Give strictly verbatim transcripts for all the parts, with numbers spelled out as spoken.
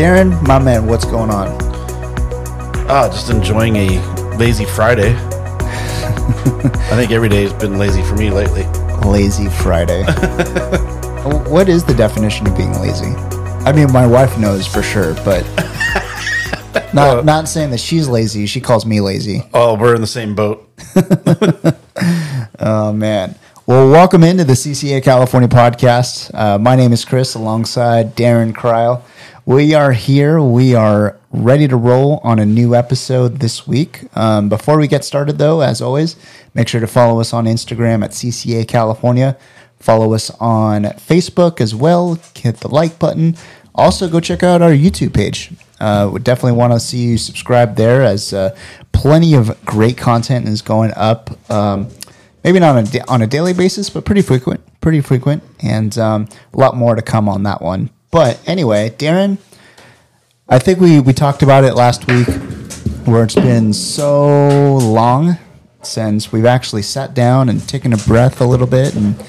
Darren, my man, what's going on? Ah, oh, just enjoying a lazy Friday. I think every day has been lazy for me lately. Lazy Friday. What is the definition of being lazy? I mean, my wife knows for sure, but not well, not saying that she's lazy. She calls me lazy. Oh, we're in the same boat. Oh, man. Well, welcome into the C C A California podcast. Uh, my name is Chris, alongside Darren Kreil. We are here. We are ready to roll on a new episode this week. Um, before we get started, though, as always, make sure to follow us on Instagram at C C A California. Follow us on Facebook as well. Hit the like button. Also, go check out our YouTube page. Uh, we definitely want to see you subscribe there, as uh, plenty of great content is going up. Um, Maybe not on a, da- on a daily basis, but pretty frequent, pretty frequent, and um, a lot more to come on that one. But anyway, Darren, I think we, we talked about it last week, where it's been so long since we've actually sat down and taken a breath a little bit and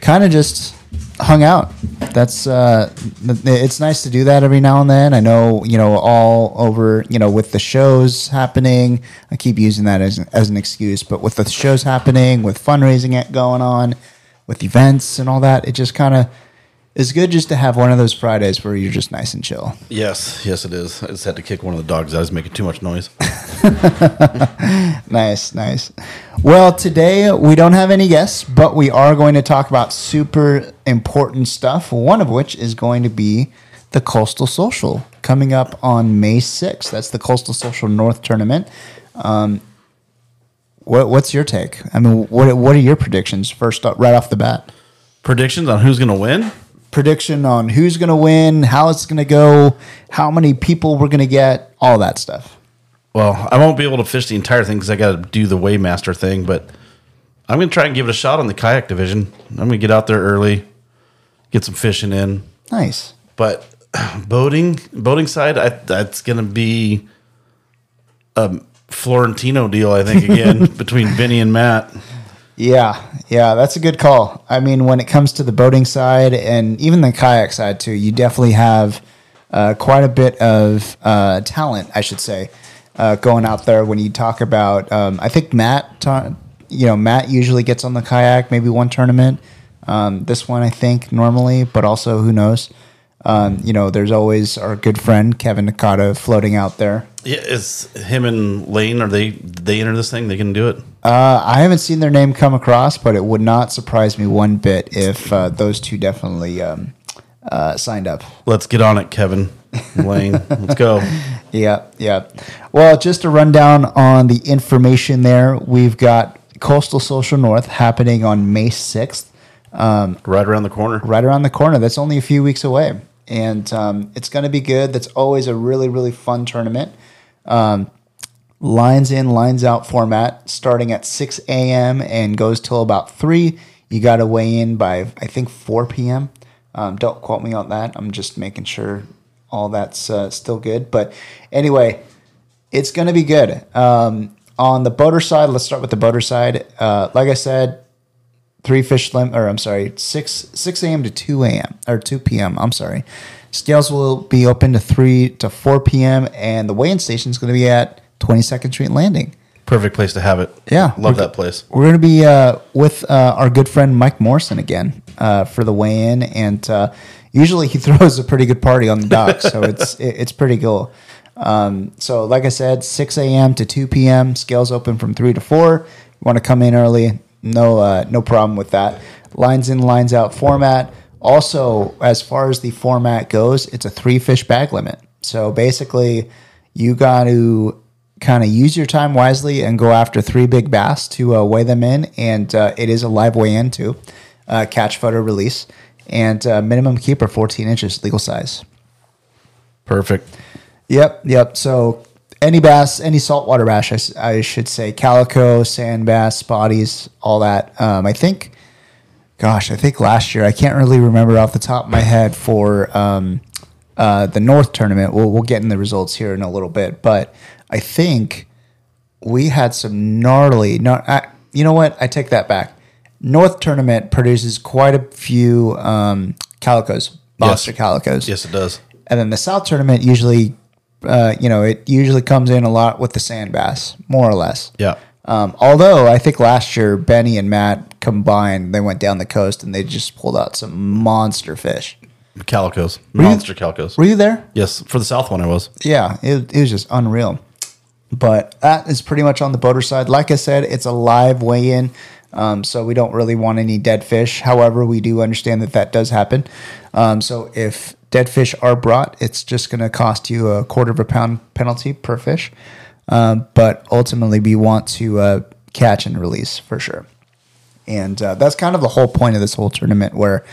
kind of just hung out. That's uh, it's nice to do that every now and then. I know, you know, all over, you know, with the shows happening, I keep using that as an, as an excuse, but with the shows happening, with fundraising going on, with events and all that, it just kind of is good just to have one of those Fridays where you're just nice and chill. Yes, yes it is. I just had to kick one of the dogs out. I was making too much noise. Nice, nice. Well, today we don't have any guests, but we are going to talk about super important stuff, one of which is going to be the Coastal Social coming up on May sixth. That's the Coastal Social North Tournament. Um, what, what's your take? I mean, what, what are your predictions first up, right off the bat? Predictions on who's going to win? Prediction on who's going to win, how it's going to go, how many people we're going to get, all that stuff. Well, I won't be able to fish the entire thing because I got to do the Waymaster thing, but I'm going to try and give it a shot on the kayak division. I'm going to get out there early, get some fishing in. Nice. But boating, boating side, I, that's going to be a Florentino deal, I think, again, between Benny and Matt. Yeah, yeah, that's a good call. I mean, when it comes to the boating side and even the kayak side too, you definitely have uh, quite a bit of uh, talent, I should say, uh, going out there. When you talk about, um, I think Matt, ta- you know, Matt usually gets on the kayak maybe one tournament. Um, this one, I think, normally, but also who knows? Um, you know, there's always our good friend Kevin Nakata floating out there. Yeah, is him and Lane, are they they enter this thing? They can do it. Uh, I haven't seen their name come across, but it would not surprise me one bit if uh, those two definitely um, uh, signed up. Let's get on it, Kevin, Lane. Let's go. Yeah, yeah. Well, just a rundown on the information there. We've got Coastal Social North happening on May sixth. Um, right around the corner. Right around the corner. That's only a few weeks away. And um, it's going to be good. That's always a really, really fun tournament. Um, lines in, lines out format, starting at six a.m. and goes till about three. You got to weigh in by, I think, four p.m. Um, don't quote me on that. I'm just making sure all that's uh, still good. But anyway, it's going to be good. Um, on the boater side, let's start with the boater side. Uh, like I said, three fish limit, or I'm sorry, six six a m to two a m or two p m. I'm sorry. Scales will be open to three to four p m and the weigh-in station is going to be at twenty-second Street Landing. Perfect place to have it. Yeah, love that place. We're going to be uh, with uh, our good friend Mike Morrison again uh, for the weigh-in, and uh, usually he throws a pretty good party on the dock, so it's it, it's pretty cool. Um, so, like I said, six a m to two p m. Scales open from three to four. You want to come in early. No, uh, no problem with that. Lines in, lines out format. Also, as far as the format goes, it's a three fish bag limit. So basically, you got to kind of use your time wisely and go after three big bass to uh, weigh them in. And uh, it is a live weigh in too. Uh, catch, photo, release, and uh, minimum keeper fourteen inches legal size. Perfect. Yep, yep. So any bass, any saltwater bass, I, I should say, calico, sand bass, spotties, all that. Um, I think, gosh, I think last year, I can't really remember off the top of my head for um, uh, the North tournament. We'll, we'll get in the results here in a little bit. But I think we had some gnarly, no, I, you know what? I take that back. North tournament produces quite a few um, calicos, monster yes. calicos. Yes, it does. And then the South tournament usually, uh, you know, it usually comes in a lot with the sand bass, more or less. Yeah. Um, although I think last year Benny and Matt combined, they went down the coast and they just pulled out some monster fish. Calicos, were monster you, calicos. Were you there? Yes, for the South one I was. Yeah, it, it was just unreal. But that is pretty much on the boater side. Like I said, it's a live weigh-in, um, so we don't really want any dead fish. However, we do understand that that does happen. Um, so if dead fish are brought, it's just going to cost you a quarter of a pound penalty per fish. Um, but ultimately, we want to uh, catch and release for sure. And uh, that's kind of the whole point of this whole tournament where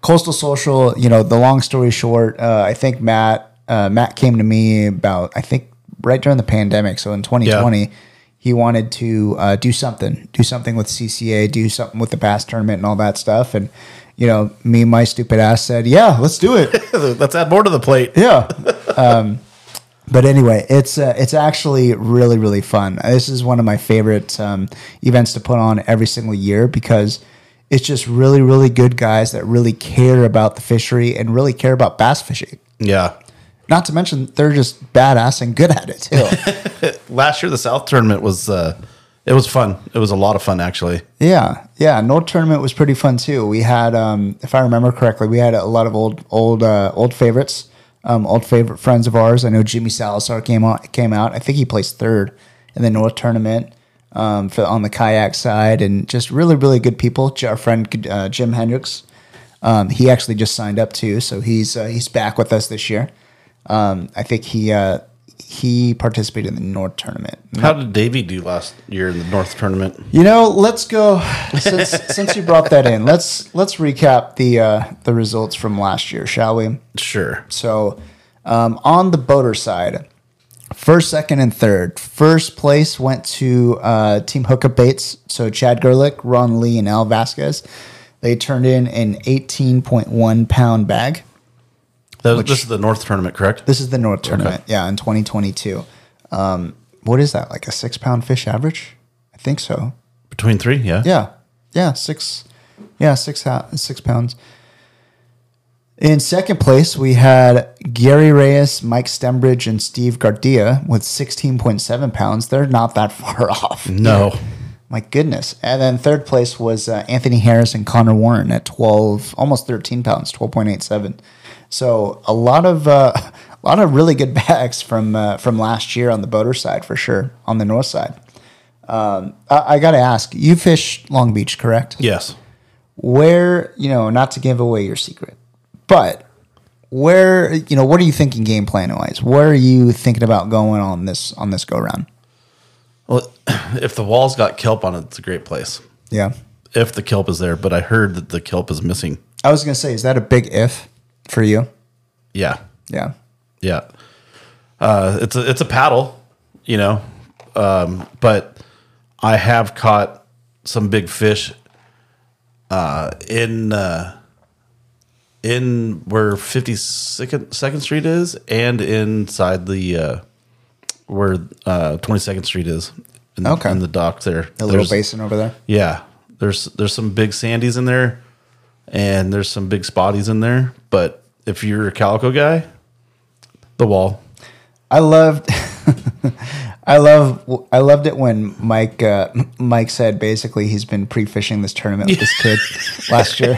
Coastal Social, you know, the long story short, uh, I think Matt uh, Matt came to me about, I think, right during the pandemic. So in twenty twenty, yeah. he wanted to uh, do something, do something with C C A, do something with the bass tournament and all that stuff. And, you know, me and my stupid ass said, yeah, let's do it. Let's add more to the plate. Yeah. Um, but anyway, it's uh, it's actually really, really fun. This is one of my favorite um, events to put on every single year because it's just really, really good guys that really care about the fishery and really care about bass fishing. Yeah. Not to mention, they're just badass and good at it, too. Last year, the South tournament was, uh, it was fun. It was a lot of fun, actually. Yeah. Yeah. North tournament was pretty fun, too. We had, um, if I remember correctly, we had a lot of old, old, uh, old favorites, um, old favorite friends of ours. I know Jimmy Salazar came out, came out. I think he placed third in the North tournament um, for, on the kayak side, and just really, really good people. Our friend uh, Jim Hendricks, um, he actually just signed up, too. So he's, uh, he's back with us this year. Um, I think he uh, he participated in the North tournament. How did Davey do last year in the North tournament? You know, let's go since since you brought that in. Let's let's recap the uh, the results from last year, shall we? Sure. So um, on the boater side, first, second, and third. First place went to uh, Team Hookup Bates. So Chad Gerlich, Ron Lee, and Al Vasquez. They turned in an eighteen point one pound bag. That was, Which, this is the North tournament, correct? This is the North tournament, okay. Yeah, in twenty twenty-two. Um, what is that, like a six-pound fish average? I think so. Between three, yeah. Yeah, yeah, six, yeah, six, six pounds. In second place, we had Gary Reyes, Mike Stembridge, and Steve Gardia with sixteen point seven pounds. They're not that far off. No. Yeah. My goodness. And then third place was uh, Anthony Harris and Connor Warren at twelve, almost thirteen pounds, twelve point eight seven. So a lot of uh, a lot of really good bags from uh, from last year on the boater side for sure. On the North side, um, I, I got to ask: you fish Long Beach, correct? Yes. Where, you know, not to give away your secret, but where, you know, what are you thinking game plan wise? Where are you thinking about going on this on this go round? Well, if the wall's got kelp on it, it's a great place. Yeah. If the kelp is there, but I heard that the kelp is missing. I was going to say, is that a big if? For you? Yeah. Yeah. Yeah. Uh, it's a, it's a paddle, you know, um, but I have caught some big fish, uh, in, uh, in where fifty-second Street is and inside the, uh, where, uh, twenty-second Street is in, okay. in the dock there. A little basin over there. Yeah. There's, there's some big sandies in there and there's some big spotties in there, but if you're a calico guy, the wall. I loved, I love, I loved it when Mike, uh, Mike said basically he's been pre-fishing this tournament with this kid last year.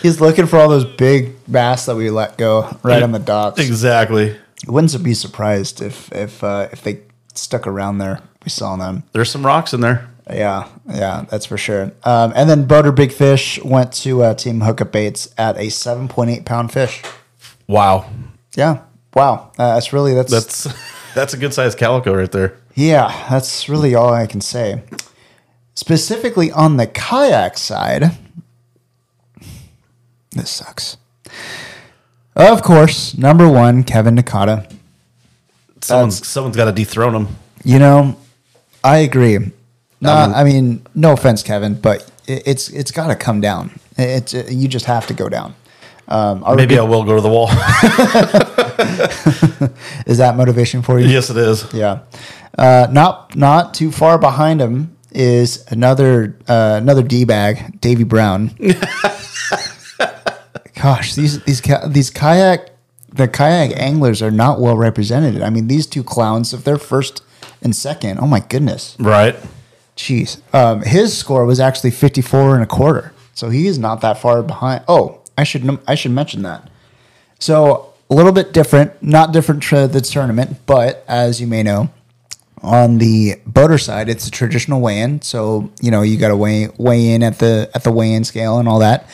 He's looking for all those big bass that we let go right on the docks. Exactly. I wouldn't be surprised if if uh, if they stuck around there. We saw them. There's some rocks in there. Yeah, yeah, that's for sure. Um, and then Boater Big Fish went to uh, Team Hookup Baits at a seven point eight pound fish. Wow. Yeah, wow. Uh, that's really, that's... That's that's a good-sized calico right there. Yeah, that's really all I can say. Specifically on the kayak side, this sucks. Of course, number one, Kevin Nakata. Someone's, someone's got to dethrone him. You know, I agree. No, um, I mean, no offense, Kevin, but it, it's it's got to come down. It's it, you just have to go down. Um, maybe I will go to the wall. Is that motivation for you? Yes, it is. Yeah. Uh, not not too far behind him is another uh, another D bag, Davy Brown. Gosh, these these these kayak the kayak anglers are not well represented. I mean, these two clowns, if they're first and second, oh my goodness, right? Jeez, um, his score was actually fifty-four and a quarter, so he is not that far behind. Oh, I should I should mention that. So a little bit different, not different to the tournament, but as you may know, on the boater side, it's a traditional weigh-in. So you know you got to weigh weigh in at the at the weigh-in scale and all that.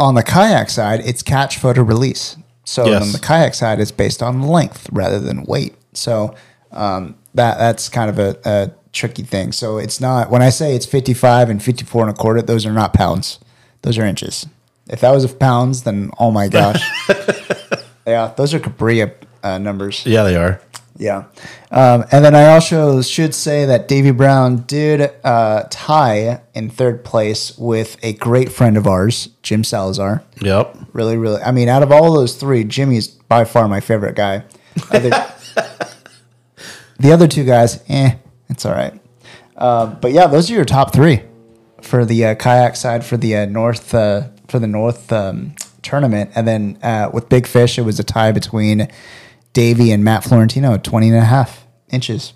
On the kayak side, it's catch, photo, release. So yes. on the kayak side, it's based on length rather than weight. So um, that that's kind of a, a tricky thing. So it's not, when I say it's fifty-five and fifty-four and a quarter, those are not pounds. Those are inches. If that was of pounds, then oh my gosh. Yeah, those are Cabrillo uh, numbers. Yeah, they are. Yeah. Um, and then I also should say that Davy Brown did uh, tie in third place with a great friend of ours, Jim Salazar. Yep. Really, really. I mean, out of all those three, Jimmy's by far my favorite guy. Other, the other two guys, eh, it's all right. Uh, but yeah, those are your top three for the uh, kayak side for the uh, North uh, for the North um, tournament. And then uh, with Big Fish, it was a tie between Davey and Matt Florentino, twenty and a half inches.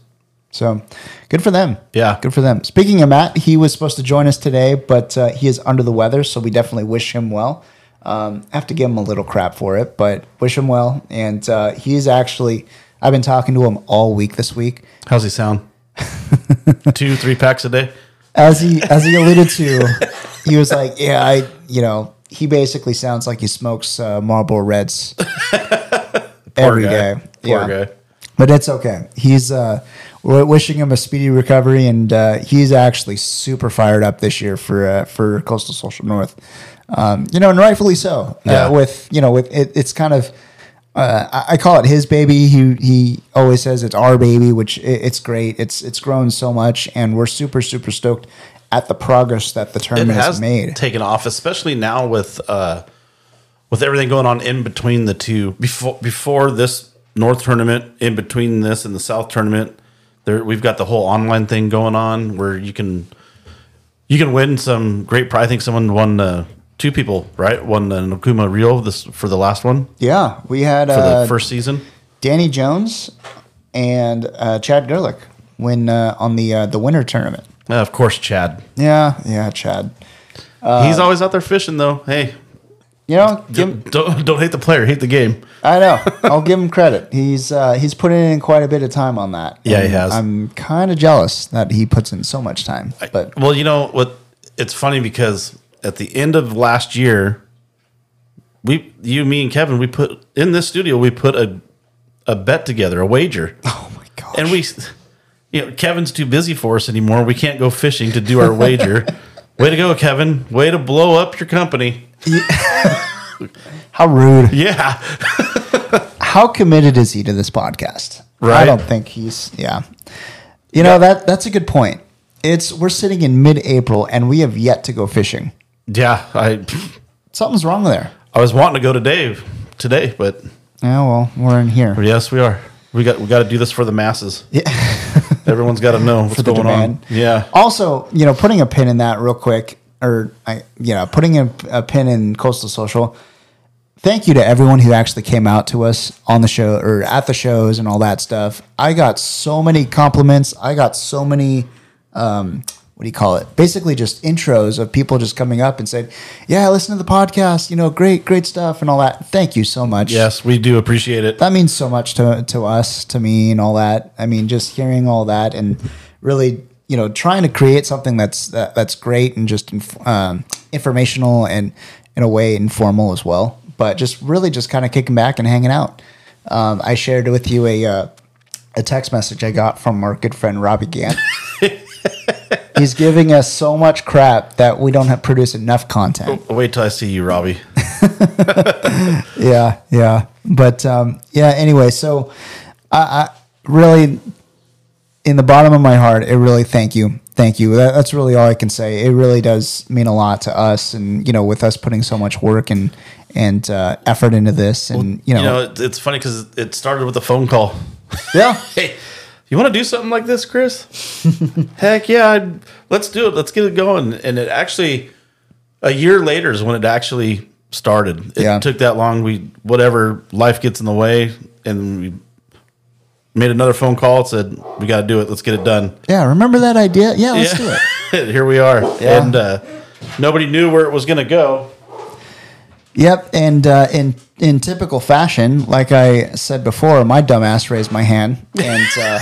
So good for them. Yeah. Good for them. Speaking of Matt, he was supposed to join us today, but uh, he is under the weather, so we definitely wish him well. Um, I have to give him a little crap for it, but wish him well. And uh, he's actually, I've been talking to him all week this week. How's he sound? Two, three packs a day? As he, as he alluded to, he was like, yeah, I, you know, he basically sounds like he smokes uh, Marlboro Reds. Every day. Poor yeah. guy. But it's okay. He's uh we're wishing him a speedy recovery, and uh he's actually super fired up this year for uh, for Coastal Social North. Um you know, and rightfully so. Yeah. Uh, with you know with it, it's kind of uh I, I call it his baby. He he always says it's our baby, which it, it's great. It's it's grown so much, and we're super super stoked at the progress that the tournament has, has made. Taken off, especially now with uh with everything going on in between the two, before before this North tournament, in between this and the South tournament, there we've got the whole online thing going on where you can you can win some great prize. I think someone won uh, two people, right? Won an Okuma reel this for the last one. Yeah, we had for uh, the first season, Danny Jones and uh, Chad Gerlich win uh, on the uh, the winter tournament. Uh, of course, Chad. Yeah, yeah, Chad. Uh, He's always out there fishing, though. Hey. You know, give him, don't don't hate the player, hate the game. I know. I'll give him credit. He's uh, he's put in quite a bit of time on that. Yeah, he has. I'm kind of jealous that he puts in so much time. But I, well, you know what? It's funny because at the end of last year, we you, me, and Kevin, we put in this studio. We put a a bet together, a wager. Oh my gosh! And we, you know, Kevin's too busy for us anymore. We can't go fishing to do our wager. Way to go, Kevin! Way to blow up your company. How rude. Yeah. How committed is he to this podcast? Right. I don't think he's yeah. You know, yeah. that that's a good point. It's we're sitting in mid-April and we have yet to go fishing. Yeah, I something's wrong there. I was wanting to go to Dave today, but yeah, well, we're in here. Yes, we are. We got we got to do this for the masses. Yeah. Everyone's got to know what's going demand. on. Yeah. Also, you know, putting a pin in that real quick. Or, I, you know, putting a, a pin in Coastal Social. Thank you to everyone who actually came out to us on the show or at the shows and all that stuff. I got so many compliments. I got so many, um, what do you call it? Basically just intros of people just coming up and saying, yeah, listen to the podcast, you know, great, great stuff and all that. Thank you so much. Yes, we do appreciate it. That means so much to, to us, to me and all that. I mean, just hearing all that and really... you know, trying to create something that's that, that's great and just inf- um, informational and in a way informal as well, but just really just kind of kicking back and hanging out. Um, I shared with you a uh, a text message I got from our good friend Robbie Gant. He's giving us so much crap that we don't have produce enough content. Oh, wait till I see you, Robbie. yeah, yeah, but um, yeah. Anyway, so I, I really. In the bottom of my heart, it really thank you. Thank you. That, that's really all I can say. It really does mean a lot to us. And, you know, with us putting so much work and and uh, effort into this. And, well, you know, you know it, it's funny because it started with a phone call. Yeah. Hey, you want to do something like this, Chris? Heck yeah. I'd, let's do it. Let's get it going. And it actually, a year later is when it actually started. It yeah. took that long. We whatever life gets in the way, and we made another phone call and said, we got to do it. Let's get it done. Yeah, remember that idea? Yeah, let's yeah. do it. Here we are. Yeah. And uh, nobody knew where it was going to go. Yep, and uh, in in typical fashion, like I said before, my dumbass raised my hand, and uh,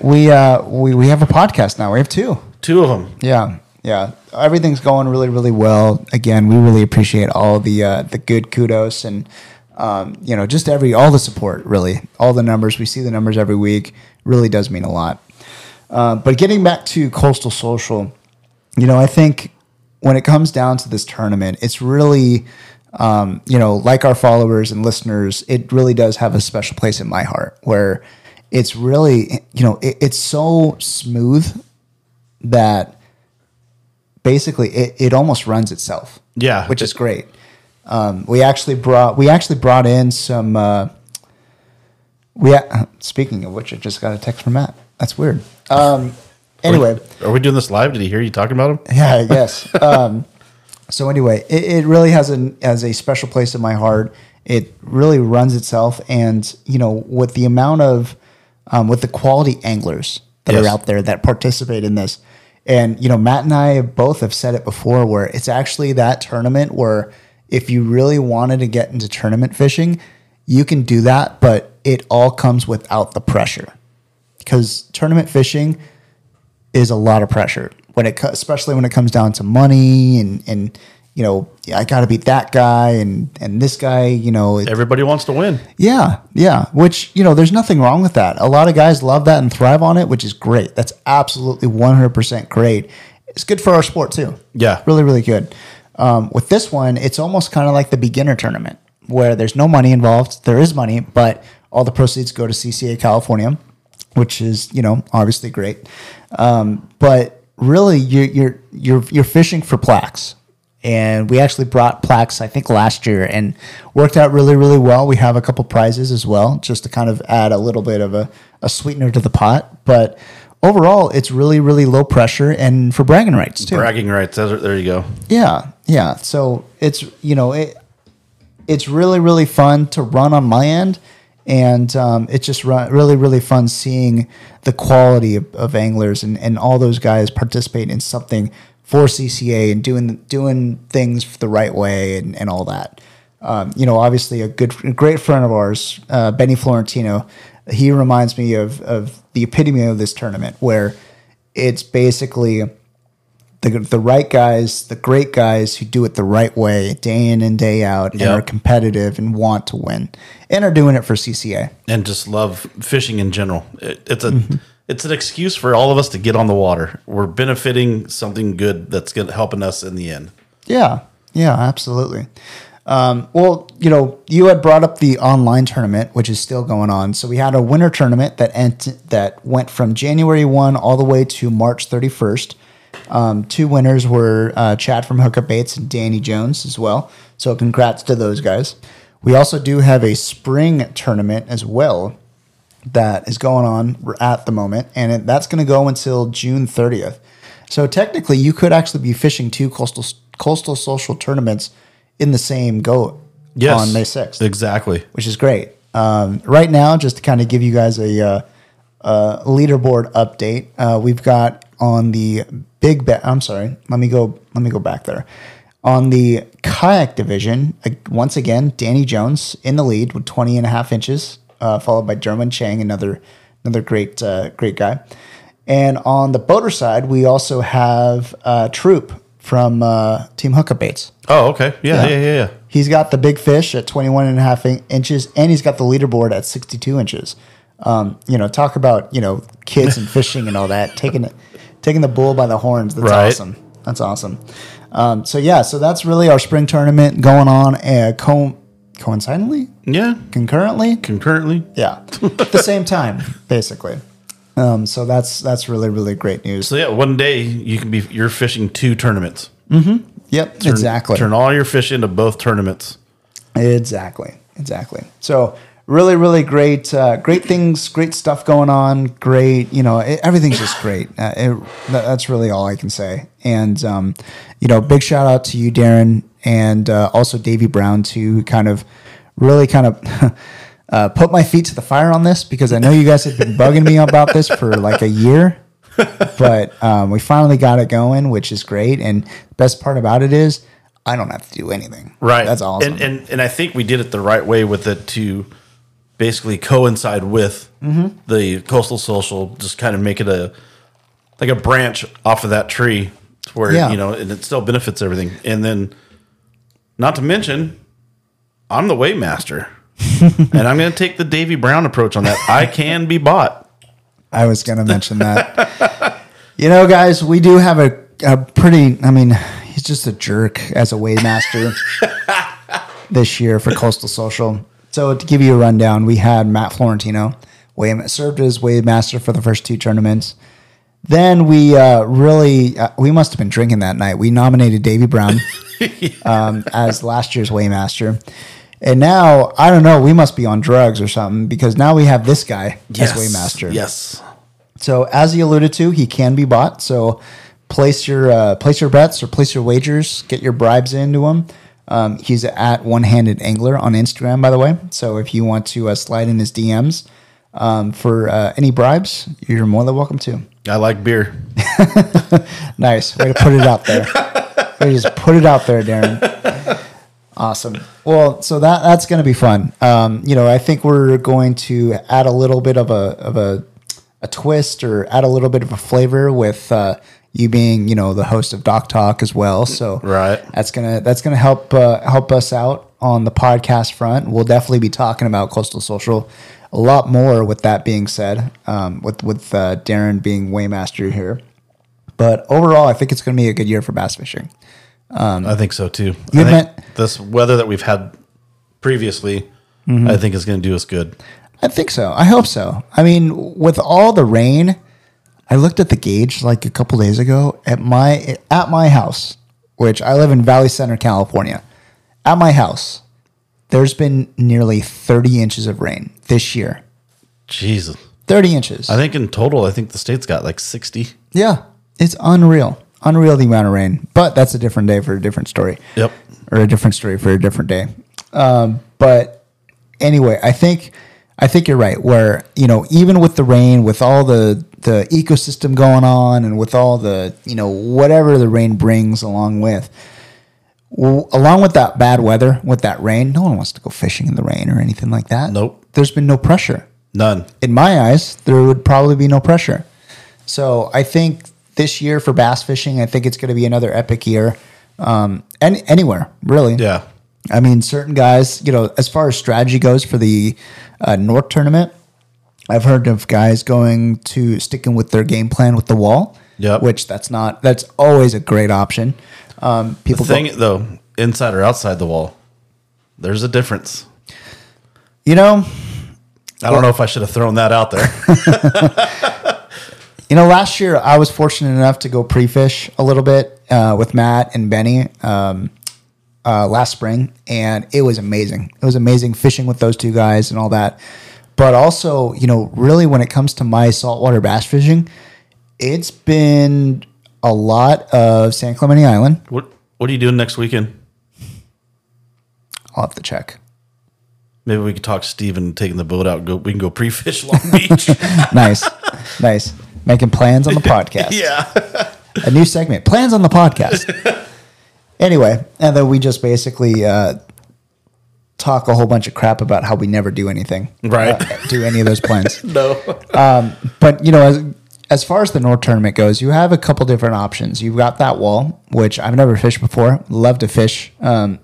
we uh, we we have a podcast now. We have two, two of them. Yeah, yeah. Everything's going really, really well. Again, we really appreciate all the uh, the good kudos and um, you know, just every all the support. Really, all the numbers we see the numbers every week really does mean a lot. Uh, but getting back to Coastal Social, you know, I think. When it comes down to this tournament, it's really, um, you know, like our followers and listeners, it really does have a special place in my heart where it's really, you know, it, it's so smooth that basically it, it almost runs itself. Yeah. Which is great. Um, we actually brought, we actually brought in some, uh, we, speaking of which, I just got a text from Matt. That's weird. Um, Anyway, are we doing this live? Did he hear you talking about him? Yeah, I guess. um, so anyway, it, it really has an as a special place in my heart. It really runs itself, and you know, with the amount of, um, with the quality anglers that yes. are out there that participate in this, and you know, Matt and I both have said it before, where it's actually that tournament where if you really wanted to get into tournament fishing, you can do that, but it all comes without the pressure, because tournament fishing. Is a lot of pressure when it, especially when it comes down to money and and you know I got to beat that guy and and this guy, you know it, everybody wants to win. Yeah, yeah. Which you know, there's nothing wrong with that. A lot of guys love that and thrive on it, which is great. That's absolutely one hundred percent great. It's good for our sport too. Yeah, really, really good. Um, with this one, it's almost kind of like the beginner tournament where there's no money involved. There is money, but all the proceeds go to C C A California. Which is, you know, obviously great, um, but really you're you're you're you're fishing for plaques, and we actually brought plaques I think last year and worked out really really well. We have a couple prizes as well, just to kind of add a little bit of a, a sweetener to the pot. But overall, it's really really low pressure and for bragging rights too. Bragging rights, there you go. Yeah, yeah. So it's you know it it's really really fun to run on my end. And um, it's just really, really fun seeing the quality of, of anglers and, and all those guys participate in something for C C A and doing doing things the right way and, and all that. Um, you know, obviously a good, a great friend of ours, uh, Benny Florentino, he reminds me of, of the epitome of this tournament where it's basically the, the right guys, the great guys who do it the right way day in and day out yep. and are competitive and want to win. And are doing it for C C A and just love fishing in general. It, it's a mm-hmm. it's an excuse for all of us to get on the water. We're benefiting something good that's going to helping us in the end. Yeah, yeah, absolutely. Um, well, you know, you had brought up the online tournament, which is still going on. So we had a winter tournament that ent- that went from January first all the way to March thirty-first. Um, two winners were uh, Chad from Hookup Bates and Danny Jones as well. So congrats to those guys. We also do have a spring tournament as well that is going on at the moment, and it, that's going to go until June thirtieth. So technically, you could actually be fishing two coastal coastal social tournaments in the same go yes, on May sixth. Exactly, which is great. Um, right now, just to kind of give you guys a, uh, a leaderboard update, uh, we've got on the big bet. I'm sorry, let me go. Let me go back there. On the kayak division, once again, Danny Jones in the lead with twenty and a half inches, uh, followed by German Chang, another another great uh, great guy. And on the boater side, we also have uh, Troop from uh, Team Hookup Bates. Oh, okay. Yeah, yeah, yeah, yeah, yeah. He's got the big fish at twenty-one and a half inches, and he's got the leaderboard at sixty-two inches. Um, you know, talk about, you know, kids and fishing and all that, taking, taking the bull by the horns. That's right. Awesome. That's awesome. Um, so, yeah, so that's really our spring tournament going on uh, co- coincidentally? Yeah. Concurrently? Concurrently. Yeah. At the same time, basically. Um, so that's that's really, really great news. So, yeah, one day you can be, you're fishing two tournaments. Mm-hmm. Yep, turn, exactly. Turn all your fish into both tournaments. Exactly, exactly. So really, really great, uh, great things, great stuff going on. Great, you know, it, everything's just great. Uh, it, that, that's really all I can say. And, um, you know, big shout out to you, Darren, and uh, also Davy Brown, too, kind of really kind of uh, put my feet to the fire on this, because I know you guys have been bugging me about this for like a year. But um, we finally got it going, which is great. And the best part about it is I don't have to do anything. Right. That's awesome. And, and, and I think we did it the right way with it to basically coincide with mm-hmm. the Coastal Social, just kind of make it a like a branch off of that tree where, yeah. you know, and it still benefits everything. And then not to mention, I'm the Waymaster, and I'm going to take the Davy Brown approach on that. I can be bought. I was going to mention that. You know, guys, we do have a, a pretty, I mean, he's just a jerk as a Waymaster this year for Coastal Social. So to give you a rundown, we had Matt Florentino, way, served as Waymaster for the first two tournaments. Then we uh, really, uh, we must have been drinking that night. We nominated Davy Brown yeah. um, as last year's Waymaster. And now, I don't know, we must be on drugs or something, because now we have this guy yes. as Waymaster. Yes. So as he alluded to, he can be bought. So place your uh, place your bets or place your wagers. Get your bribes into him. Um, he's at One-Handed Angler on Instagram, by the way. So if you want to uh, slide in his D Ms um, for uh, any bribes, you're more than welcome to. I like beer. Nice. Way to put it out there. Way to just put it out there, Darren. Awesome. Well, so that that's going to be fun. Um, you know, I think we're going to add a little bit of a of a, a twist, or add a little bit of a flavor with uh, you being, you know, the host of Doc Talk as well. So right. that's gonna that's gonna help uh, help us out on the podcast front. We'll definitely be talking about Coastal Social a lot more. With that being said, um, with with uh, Darren being Waymaster here, but overall, I think it's going to be a good year for bass fishing. Um, I think so too. I think met, this weather that we've had previously, mm-hmm. I think is going to do us good. I think so. I hope so. I mean, with all the rain, I looked at the gauge like a couple days ago at my at my house, which I live in Valley Center, California. At my house, there's been nearly thirty inches of rain this year. Jesus, thirty inches. I think in total, I think the state's got like sixty. Yeah, it's unreal. Unreal the amount of rain, but that's a different day for a different story. Yep. Or a different story for a different day. Um, but anyway, I think I think you're right, where, you know, even with the rain, with all the, the ecosystem going on, and with all the, you know, whatever the rain brings along with, well, along with that bad weather, with that rain, no one wants to go fishing in the rain or anything like that. Nope. There's been no pressure. None. In my eyes, there would probably be no pressure. So I think this year for bass fishing, I think it's going to be another epic year, um, and anywhere really. Yeah, I mean, certain guys, you know, as far as strategy goes for the uh, North tournament, I've heard of guys going to sticking with their game plan with the wall. Yeah, which that's not that's always a great option. Um, people the thing go, though, inside or outside the wall, there's a difference. You know, I don't well, know if I should have thrown that out there. You know, last year I was fortunate enough to go pre-fish a little bit uh, with Matt and Benny um, uh, last spring, and it was amazing. It was amazing fishing with those two guys and all that. But also, you know, really when it comes to my saltwater bass fishing, it's been a lot of San Clemente Island. What What are you doing next weekend? I'll have to check. Maybe we could talk to Steve and taking the boat out. And go, we can go pre-fish Long Beach. Nice, nice. Making plans on the podcast. Yeah. A new segment, plans on the podcast. Anyway, and then we just basically uh, talk a whole bunch of crap about how we never do anything. Right. Uh, do any of those plans. No. Um, but, you know, as, as far as the North Tournament goes, you have a couple different options. You've got that wall, which I've never fished before. Love to fish um,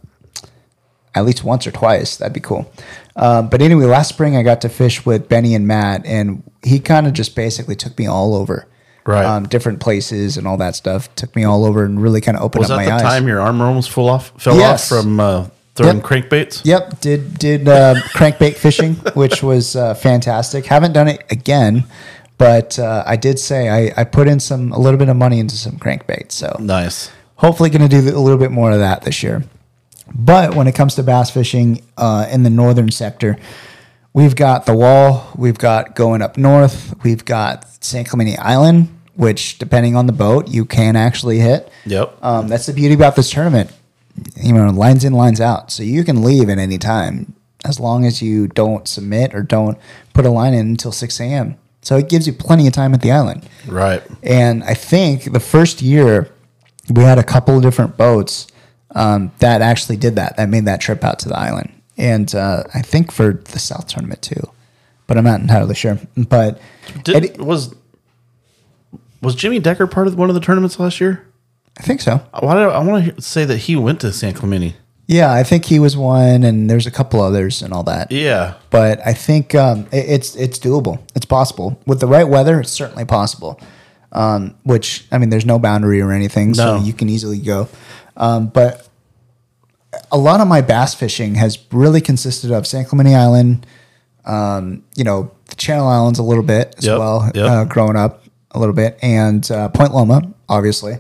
at least once or twice. That'd be cool. Uh, but anyway, last spring I got to fish with Benny and Matt, and he kind of just basically took me all over, right? Um, different places and all that stuff. Took me all over and really kind of opened up my eyes. Was that the time your arm almost fell off? Fell yes. off from uh, throwing yep. crankbaits. Yep, did did uh, crankbait fishing, which was uh, fantastic. Haven't done it again, but uh, I did say I, I put in some a little bit of money into some crankbaits. So nice. Hopefully, going to do a little bit more of that this year. But when it comes to bass fishing uh, in the northern sector, We've got the wall. We've got going up north. We've got San Clemente Island, which, depending on the boat, you can actually hit. Yep. Um, that's the beauty about this tournament. You know, lines in, lines out. So you can leave at any time as long as you don't submit or don't put a line in until six a.m. So it gives you plenty of time at the island. Right. And I think the first year we had a couple of different boats um, that actually did that, that made that trip out to the island. And uh, I think for the South tournament too, but I'm not entirely sure. But did, it, was was Jimmy Decker part of one of the tournaments last year? I think so. Why did I, I want to say that he went to San Clemente. Yeah, I think he was one, and there's a couple others and all that. Yeah, but I think um, it, it's it's doable. It's possible with the right weather. It's certainly possible. Um, which I mean, there's no boundary or anything, no. So you can easily go. Um, but a lot of my bass fishing has really consisted of San Clemente Island, um, you know, the Channel Islands a little bit as yep, well, yep. Uh, growing up a little bit, and uh, Point Loma, obviously,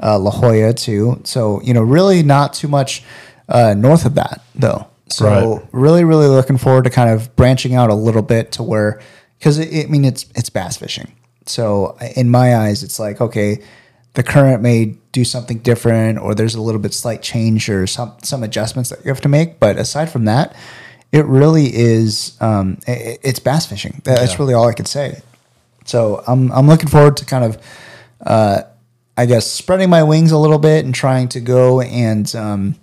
uh, La Jolla too. So, you know, really not too much uh, north of that though. So right. really, really looking forward to kind of branching out a little bit to where, because I mean, it's it's bass fishing. So in my eyes, it's like, okay, the current may do something different, or there's a little bit slight change or some, some adjustments that you have to make. But aside from that, it really is, um, it, it's bass fishing. That's yeah. really all I could say. So I'm, I'm looking forward to kind of, uh, I guess, spreading my wings a little bit and trying to go and, um,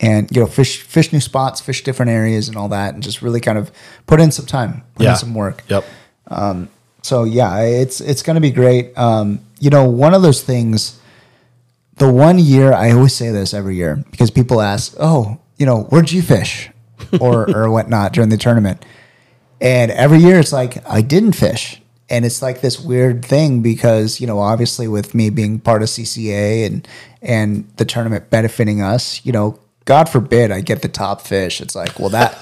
and, you know, fish, fish new spots, fish different areas and all that. And just really kind of put in some time, put yeah. in some work. Yep. Um, So yeah, it's it's going to be great. Um, you know, one of those things, the one year, I always say this every year because people ask, oh, you know, where'd you fish or or whatnot during the tournament? And every year it's like, I didn't fish. And it's like this weird thing because, you know, obviously with me being part of C C A and and the tournament benefiting us, you know, God forbid I get the top fish. It's like, well, that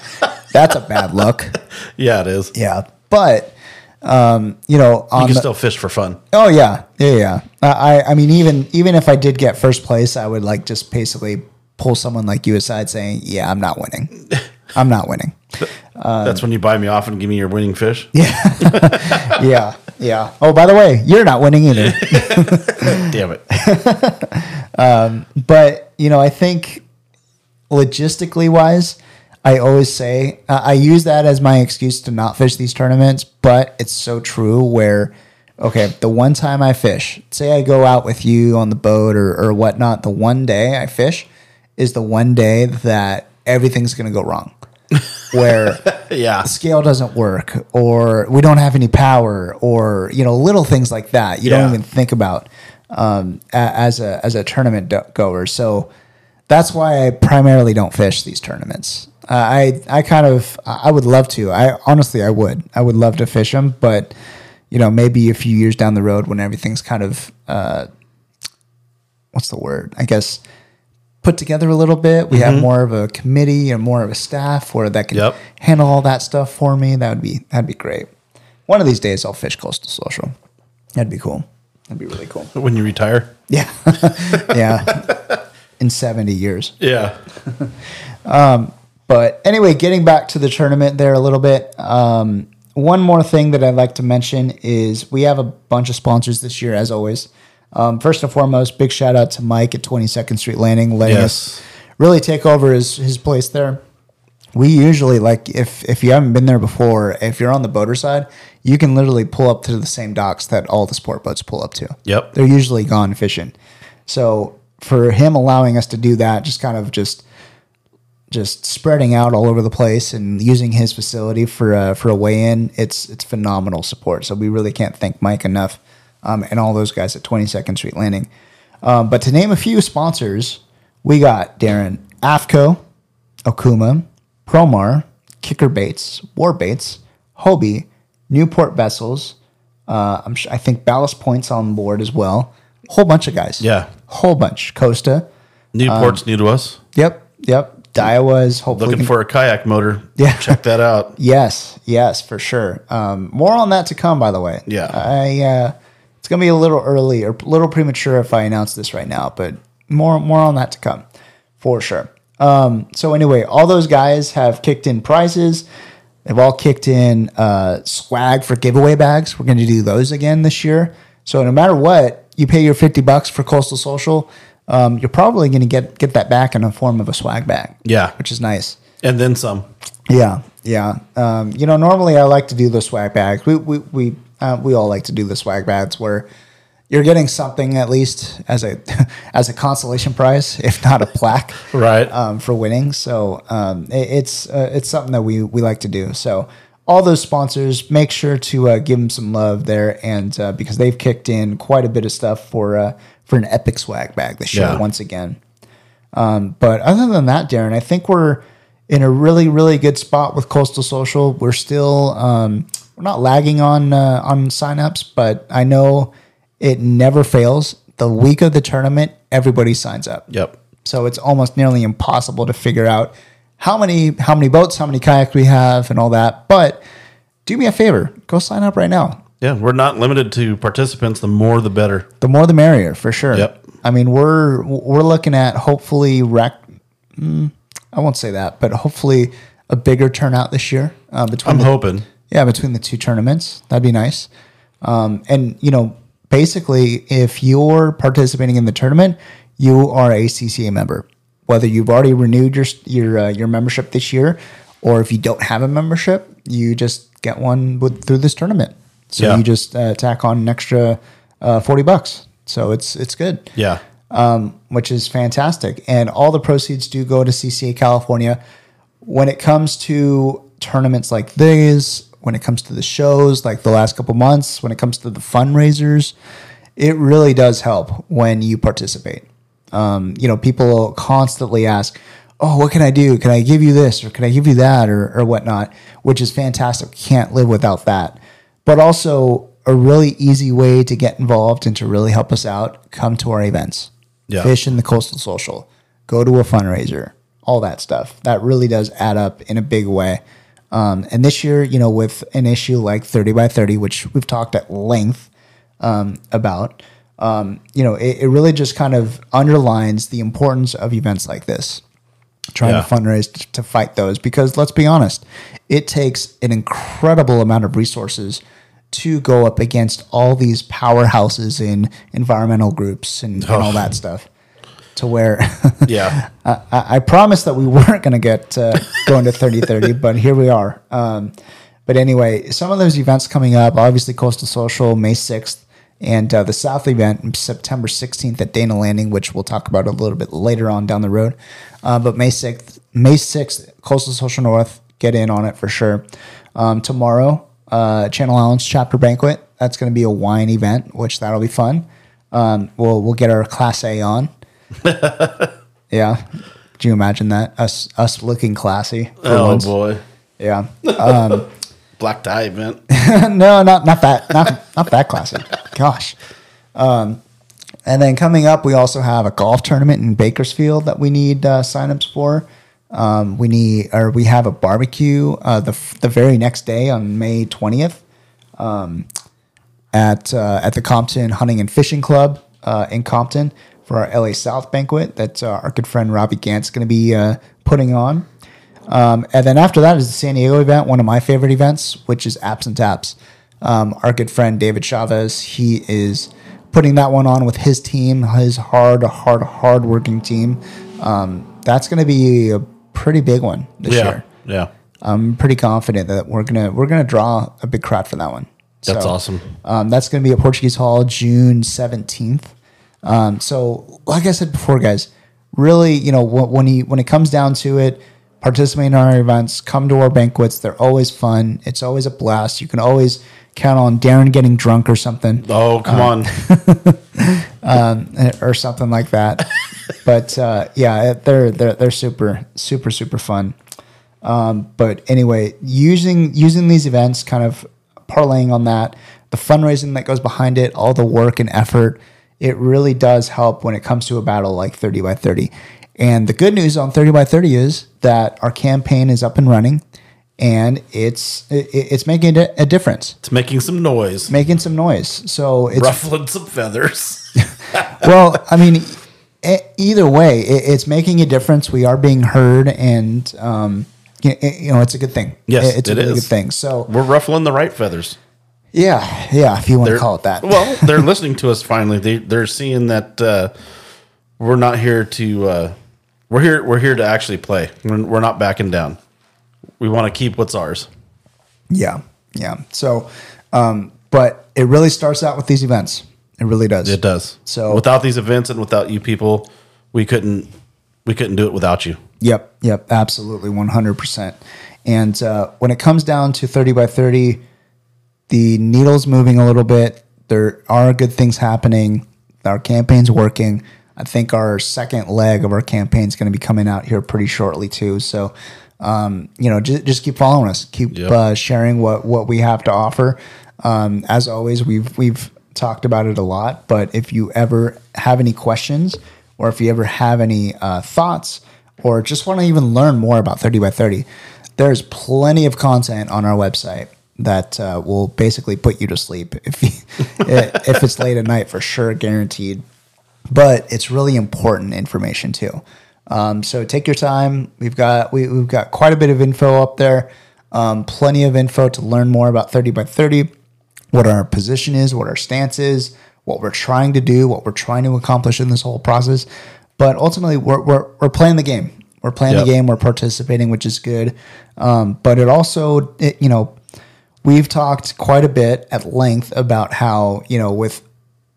that's a bad look. Yeah, it is. Yeah, but... Um, you know, on you can the, still fish for fun. Oh yeah. Yeah. Yeah. I, I mean, even, even if I did get first place, I would like just basically pull someone like you aside saying, yeah, I'm not winning. I'm not winning. Um, That's when you buy me off and give me your winning fish. Yeah. yeah. Yeah. Oh, by the way, you're not winning either. Damn it. um, but you know, I think logistically wise, I always say, uh, I use that as my excuse to not fish these tournaments, but it's so true where, okay, the one time I fish, say I go out with you on the boat or, or whatnot, the one day I fish is the one day that everything's going to go wrong. Where yeah. the scale doesn't work or we don't have any power or, you know, little things like that you yeah. don't even think about um, as a as a tournament goer. So that's why I primarily don't fish these tournaments. Uh, I I kind of I would love to. I honestly I would I would love to fish them, but you know maybe a few years down the road when everything's kind of uh, what's the word I guess put together a little bit. We mm-hmm. have more of a committee and more of a staff where that can yep. handle all that stuff for me. That would be that'd be great. One of these days I'll fish Coastal Social. That'd be cool. That'd be really cool. When you retire? Yeah, yeah. In seventy years. Yeah. um. But anyway, getting back to the tournament there a little bit, um, one more thing that I'd like to mention is we have a bunch of sponsors this year, as always. Um, first and foremost, big shout out to Mike at twenty-second Street Landing, letting yes. us really take over his, his place there. We usually, like, if, if you haven't been there before, if you're on the boater side, you can literally pull up to the same docks that all the sport boats pull up to. Yep. They're usually gone fishing. So for him allowing us to do that, just kind of just... just spreading out all over the place and using his facility for uh, for a weigh-in, it's it's phenomenal support. So we really can't thank Mike enough um, and all those guys at twenty-second Street Landing. Um, but to name a few sponsors, we got Darren, AFCO, Okuma, Promar, Kicker Baits, War Baits, Hobie, Newport Vessels. Uh, I'm sure, I think Ballast Point's on board as well. Whole bunch of guys. Yeah. Whole bunch. Costa. Newport's um, new to us. Yep. Yep. Iowa's hopefully looking for a kayak motor. Yeah, check that out. yes, yes, for sure. Um, more on that to come, by the way. Yeah, I uh, it's gonna be a little early or a little premature if I announce this right now, but more more on that to come for sure. Um, so anyway, all those guys have kicked in prizes. They've all kicked in uh, swag for giveaway bags. We're going to do those again this year. So no matter what, you pay your fifty bucks for Coastal Social, um, you're probably going to get get that back in the form of a swag bag. Yeah. Which is nice. And then some. Yeah, yeah. Um, you know, normally I like to do the swag bags. We we we uh, we all like to do the swag bags where you're getting something at least as a as a consolation prize, if not a plaque, right? Um, for winning. So um, it, it's uh, it's something that we we like to do. So all those sponsors, make sure to uh, give them some love there, and uh, because they've kicked in quite a bit of stuff for uh, for an epic swag bag this year once again. Um, but other than that, Darren, I think we're in a really, really good spot with Coastal Social. We're still um, we're not lagging on uh, on signups, but I know it never fails. The week of the tournament, everybody signs up. Yep. So it's almost nearly impossible to figure out how many how many boats, how many kayaks we have, and all that. But do me a favor, go sign up right now. Yeah, we're not limited to participants. The more, the better. The more, the merrier, for sure. Yep. I mean, we're we're looking at hopefully rec. Mm, I won't say that, but hopefully a bigger turnout this year. Uh, between I'm the, hoping. Yeah, between the two tournaments. That'd be nice. Um, and, you know, basically, if you're participating in the tournament, you are a C C A member. Whether you've already renewed your your uh, your membership this year, or if you don't have a membership, you just get one with, through this tournament. So yeah. you just uh, tack on an extra uh, forty bucks. So it's it's good. Yeah. Um, which is fantastic. And all the proceeds do go to C C A California. When it comes to tournaments like these, when it comes to the shows like the last couple months, when it comes to the fundraisers, it really does help when you participate. Um, you know, people constantly ask, oh, what can I do? Can I give you this? Or can I give you that? Or, or whatnot, which is fantastic. Can't live without that. But also a really easy way to get involved and to really help us out, come to our events. Yeah. Fish in the Coastal Social, go to a fundraiser, all that stuff. That really does add up in a big way. Um, and this year, you know, with an issue like thirty by thirty, which we've talked at length um, about, um, you know, it, it really just kind of underlines the importance of events like this, trying yeah. to fundraise t- to fight those. Because let's be honest, it takes an incredible amount of resources to go up against all these powerhouses in environmental groups and, and all that stuff, to where yeah, I, I promised that we weren't going to get uh, going to thirty thirty, but here we are. Um, but anyway, some of those events coming up, obviously Coastal Social, May sixth, and uh, the South event, September sixteenth at Dana Landing, which we'll talk about a little bit later on down the road. Uh, but May sixth, May sixth, Coastal Social North, get in on it for sure. Um, tomorrow, Uh, Channel Islands Chapter Banquet. That's going to be a wine event, which that'll be fun. Um, we'll we'll get our Class A on. Yeah, could you imagine that? Us us looking classy. For oh once. Boy. Yeah. Um, Black tie event. No, not not that not not that classy. Gosh. Um, and then coming up, we also have a golf tournament in Bakersfield that we need uh, signups for. Um, we need, or we have a barbecue, uh, the, the very next day on May twentieth, um, at, uh, at the Compton Hunting and Fishing Club, uh, in Compton for our L A South banquet. That's uh, our good friend, Robbie Gant's going to be, uh, putting on. Um, and then after that is the San Diego event, one of my favorite events, which is Apps and Taps. Um, our good friend, David Chavez, he is putting that one on with his team, his hard, hard, hard working team. Um, that's going to be a pretty big one this yeah, year. Yeah. I'm pretty confident that we're going to we're going to draw a big crowd for that one. That's so awesome. Um, that's going to be at Portuguese Hall June seventeenth. Um, so like I said before, guys, really, you know, when when, he, when it comes down to it, participate in our events, come to our banquets. They're always fun. It's always a blast. You can always count on Darren getting drunk or something. Oh, come um, on. um, or something like that. But uh, yeah, they're they're they're super super super fun. Um, but anyway, using using these events, kind of parlaying on that, the fundraising that goes behind it, all the work and effort, it really does help when it comes to a battle like thirty by thirty. And the good news on thirty by thirty is that our campaign is up and running, and it's it, it's making a difference. It's making some noise. Making some noise. So it's ruffling some feathers. Well, I mean, either way, it's making a difference. We are being heard, and um, you know, it's a good thing. Yes, it's it a really is. good thing. So we're ruffling the right feathers. Yeah, yeah, if you want they're, to call it that. Well, they're listening to us finally. They they're seeing that uh, we're not here to uh, we're here we're here to actually play. We're, we're not backing down. We want to keep what's ours. Yeah, yeah. So, um, but it really starts out with these events. It really does. It does. So without these events and without you people, we couldn't we couldn't do it without you. Yep, yep, absolutely, one hundred percent. And uh, when it comes down to thirty by thirty, the needle's moving a little bit. There are good things happening. Our campaign's working. I think our second leg of our campaign's going to be coming out here pretty shortly too. So, um, you know, just, just keep following us. Keep yep. uh, sharing what, what we have to offer. Um, as always, we've we've talked about it a lot, but if you ever have any questions or if you ever have any uh, thoughts or just want to even learn more about thirty by thirty, there's plenty of content on our website that uh, will basically put you to sleep if you, if it's late at night, for sure, guaranteed. But it's really important information too. Um, so take your time. We've got we, we've got quite a bit of info up there, um, plenty of info to learn more about thirty by thirty, what our position is, what our stance is, what we're trying to do, what we're trying to accomplish in this whole process. But ultimately, we're we're, we're playing the game. We're playing yep. the game. We're participating, which is good. Um, but it also, it, you know, we've talked quite a bit at length about how, you know, with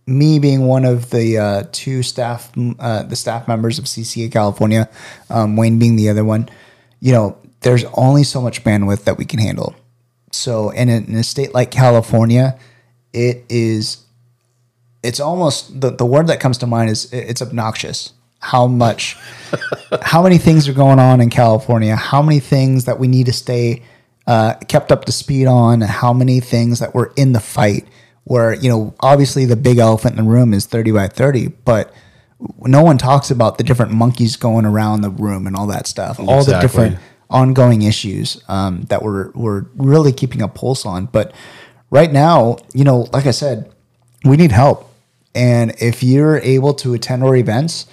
me being one of the uh, two staff, uh, the staff members of C C A California, um, Wayne being the other one, you know, there's only so much bandwidth that we can handle. So in a, in a state like California, it is, it's almost, the, the word that comes to mind is it's obnoxious. How much, how many things are going on in California? How many things that we need to stay uh, kept up to speed on? How many things that we're in the fight where, you know, obviously the big elephant in the room is thirty by thirty, but no one talks about the different monkeys going around the room and all that stuff, all exactly. the different ongoing issues um, that we're, we're really keeping a pulse on. But right now, you know, like I said, we need help. And if you're able to attend our events,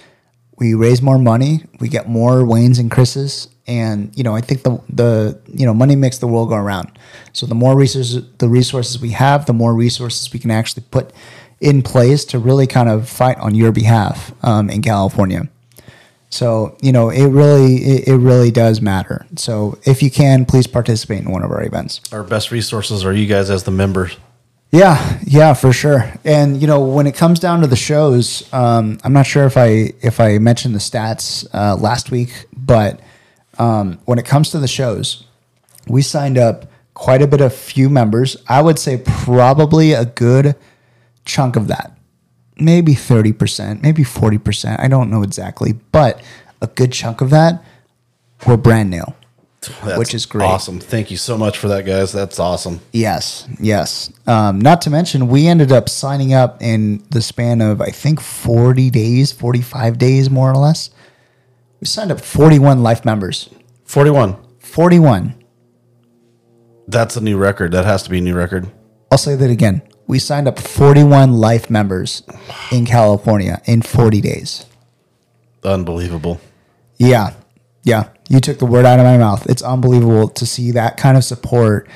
we raise more money, we get more Waynes and Chris's. And, you know, I think the, the, you know, money makes the world go around. So the more resources, the resources we have, the more resources we can actually put in place to really kind of fight on your behalf um, in California. So, you know, it really, it, it really does matter. So if you can, please participate in one of our events. Our best resources are you guys as the members. Yeah, yeah, for sure. And, you know, when it comes down to the shows, um, I'm not sure if I, if I mentioned the stats uh, last week, but Um, when it comes to the shows, we signed up quite a bit of few members. I would say probably a good chunk of that, maybe thirty percent, maybe forty percent. I don't know exactly, but a good chunk of that were brand new, That's which is great. Awesome. Thank you so much for that, guys. That's awesome. Yes, yes. Um, not to mention, we ended up signing up in the span of, I think, forty days, forty-five days, more or less. We signed up forty-one life members. forty-one. forty-one. That's a new record. That has to be a new record. I'll say that again. We signed up forty-one life members in California in forty days. Unbelievable. Yeah. Yeah. You took the word out of my mouth. It's unbelievable to see that kind of support.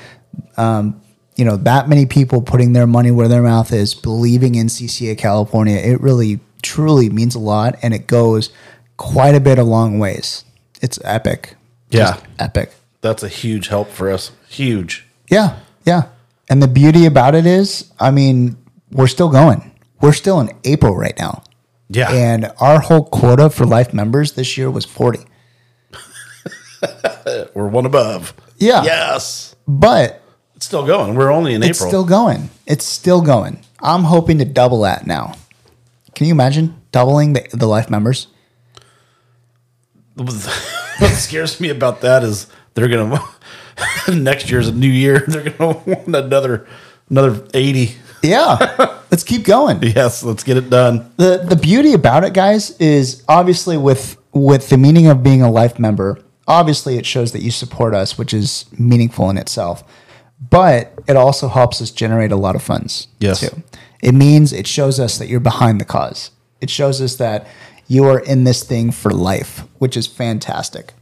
Um, you know, that many people putting their money where their mouth is, believing in C C A California. It really, truly means a lot, and it goes quite a bit of long ways. It's epic. Yeah. Just epic. That's a huge help for us. Huge. Yeah. Yeah. And the beauty about it is, I mean, we're still going. We're still in April right now. Yeah. And our whole quota for life members this year was forty. We're one above. Yeah. Yes. But it's still going. We're only in it's April. It's still going. It's still going. I'm hoping to double that now. Can you imagine doubling the, the life members? What scares me about that is they're going to, next year's a new year, they're going to want another, another eighty. Yeah. Let's keep going. Yes. Let's get it done. The The beauty about it, guys, is obviously with, with the meaning of being a life member, obviously it shows that you support us, which is meaningful in itself, but it also helps us generate a lot of funds. Yes. Too. It means it shows us that you're behind the cause. It shows us that you are in this thing for life, which is fantastic.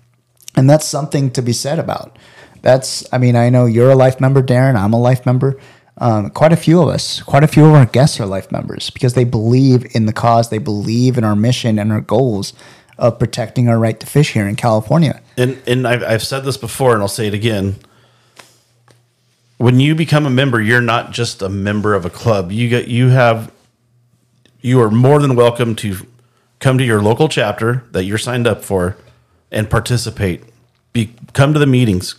And that's something to be said about. That's, I mean, I know you're a life member, Darren. I'm a life member. Um, quite a few of us, quite a few of our guests are life members because they believe in the cause. They believe in our mission and our goals of protecting our right to fish here in California. And and I've, I've said this before, and I'll say it again. When you become a member, you're not just a member of a club. You get, you have, you are more than welcome to come to your local chapter that you're signed up for and participate. Be, come to the meetings,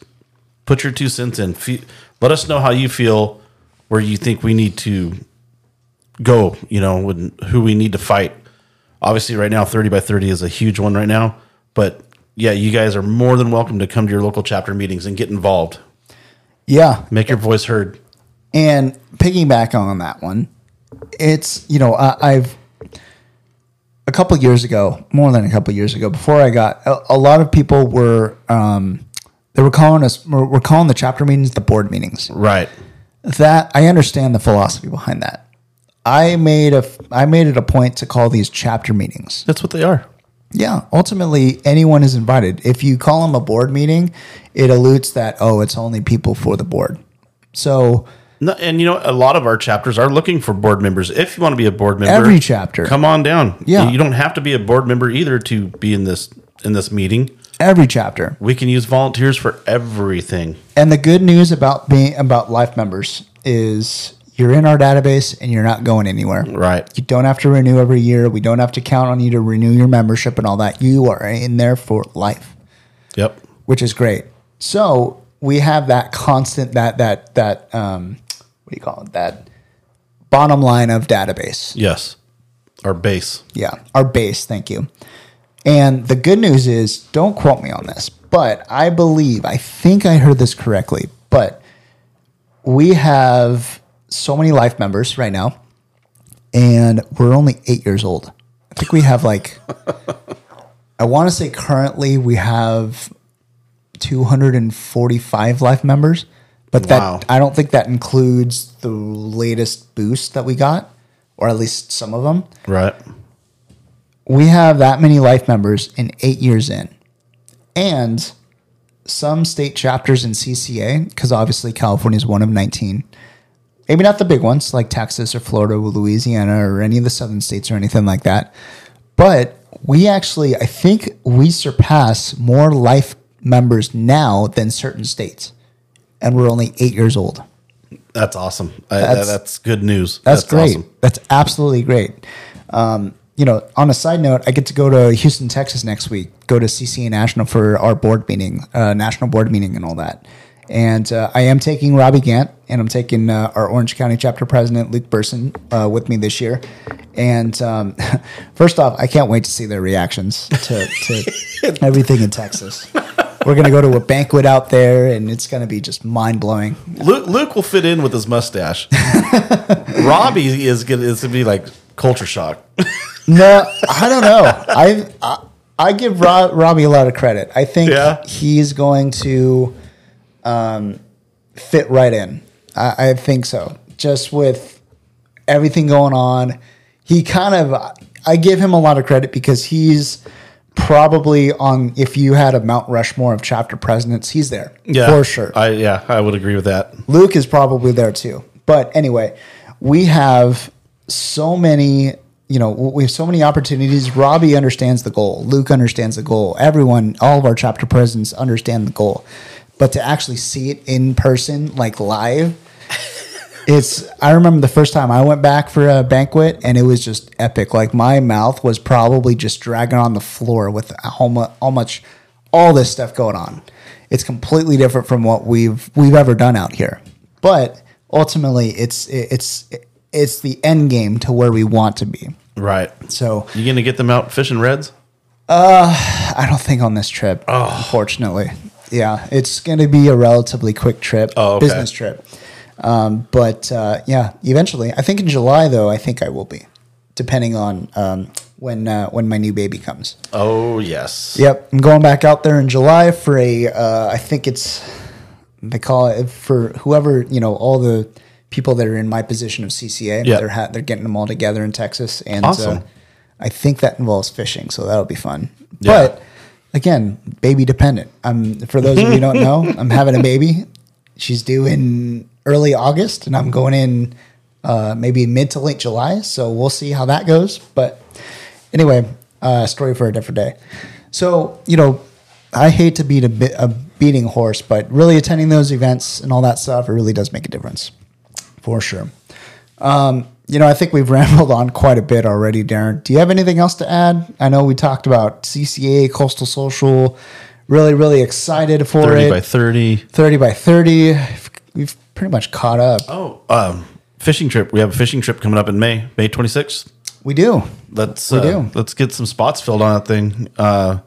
put your two cents in. Fe- let us know how you feel, where you think we need to go, you know, when, who we need to fight. Obviously right now, thirty by thirty is a huge one right now, but yeah, you guys are more than welcome to come to your local chapter meetings and get involved. Yeah. Make your voice heard. And piggyback on that one, it's, you know, I, I've a couple of years ago, more than a couple of years ago before I got a, a lot of people were, um, they were calling us, we're, we're calling the chapter meetings, the board meetings, right? That I understand the philosophy behind that. I made a I made it a point to call these chapter meetings. That's what they are. Yeah, ultimately anyone is invited. If you call them a board meeting, it alludes that oh, it's only people for the board. So, no, and you know, a lot of our chapters are looking for board members. If you want to be a board member, every chapter, come on down. Yeah, you don't have to be a board member either to be in this in this meeting. Every chapter. We can use volunteers for everything. And the good news about being about life members is you're in our database and you're not going anywhere. Right. You don't have to renew every year. We don't have to count on you to renew your membership and all that. You are in there for life. Yep. Which is great. So we have that constant, that, that, that, um, what do you call it? That bottom line of database. Yes. Our base. Yeah. Our base. Thank you. And the good news is, don't quote me on this, but I believe, I think I heard this correctly, but we have so many life members right now, and we're only eight years old. I think we have like, I want to say currently we have two hundred forty-five life members, but wow. that I don't think that includes the latest boost that we got, or at least some of them. Right. We have that many life members in eight years in. And some state chapters in C C A, because obviously California is one of nineteen. Maybe not the big ones like Texas or Florida or Louisiana or any of the southern states or anything like that. But we actually, I think we surpass more life members now than certain states. And we're only eight years old. That's awesome. That's, I, that's good news. That's, that's great. Awesome. That's absolutely great. Um, You know, on a side note, I get to go to Houston, Texas next week, go to C C A National for our board meeting, uh, national board meeting and all that. And uh, I am taking Robbie Gant, and I'm taking uh, our Orange County chapter president, Luke Burson, uh, with me this year. And um, first off, I can't wait to see their reactions to, to everything in Texas. We're going to go to a banquet out there, and it's going to be just mind-blowing. Luke, Luke will fit in with his mustache. Robbie is going to be like culture shock. No, I don't know. I I, I give Rob, Robbie a lot of credit. I think yeah. he's going to um, fit right in. I, I think so. Just with everything going on, he kind of I give him a lot of credit because he's probably on. If you had a Mount Rushmore of chapter presidents, he's there yeah, for sure. I yeah, I would agree with that. Luke is probably there too. But anyway, we have so many. You know, we have so many opportunities. Robbie understands the goal. Luke understands the goal. Everyone, all of our chapter presidents understand the goal. But to actually see it in person, like live, it's, I remember the first time I went back for a banquet and it was just epic. Like my mouth was probably just dragging on the floor with how much, how much all this stuff going on. It's completely different from what we've, we've ever done out here. But ultimately it's, it's, it's the end game to where we want to be. Right. So you going to get them out fishing reds? Uh, I don't think on this trip, oh. unfortunately. Yeah. It's going to be a relatively quick trip, oh, okay. business trip. Um, but, uh, yeah, eventually I think in July though, I think I will be depending on, um, when, uh, when my new baby comes. Oh yes. Yep. I'm going back out there in July for a, uh, I think it's, they call it for whoever, you know, all the people that are in my position of C C A, yep. they're ha- they're getting them all together in Texas, and awesome. uh, I think that involves fishing, so that'll be fun. Yeah. But again, baby dependent. Um, for those of you who don't know, I'm having a baby. She's due in early August, and I'm going in uh, maybe mid to late July. So we'll see how that goes. But anyway, uh, story for a different day. So, you know, I hate to beat a, bit, a beating horse, but really attending those events and all that stuff, it really does make a difference for sure. Um, you know, I think we've rambled on quite a bit already, Darren. Do you have anything else to add? I know we talked about C C A, Coastal Social, really, really excited for thirty it. thirty by thirty. thirty by thirty. We've pretty much caught up. Oh, um, fishing trip. We have a fishing trip coming up in May, May twenty-sixth. We do. Let's, we uh, do. Let's get some spots filled on that thing. Uh,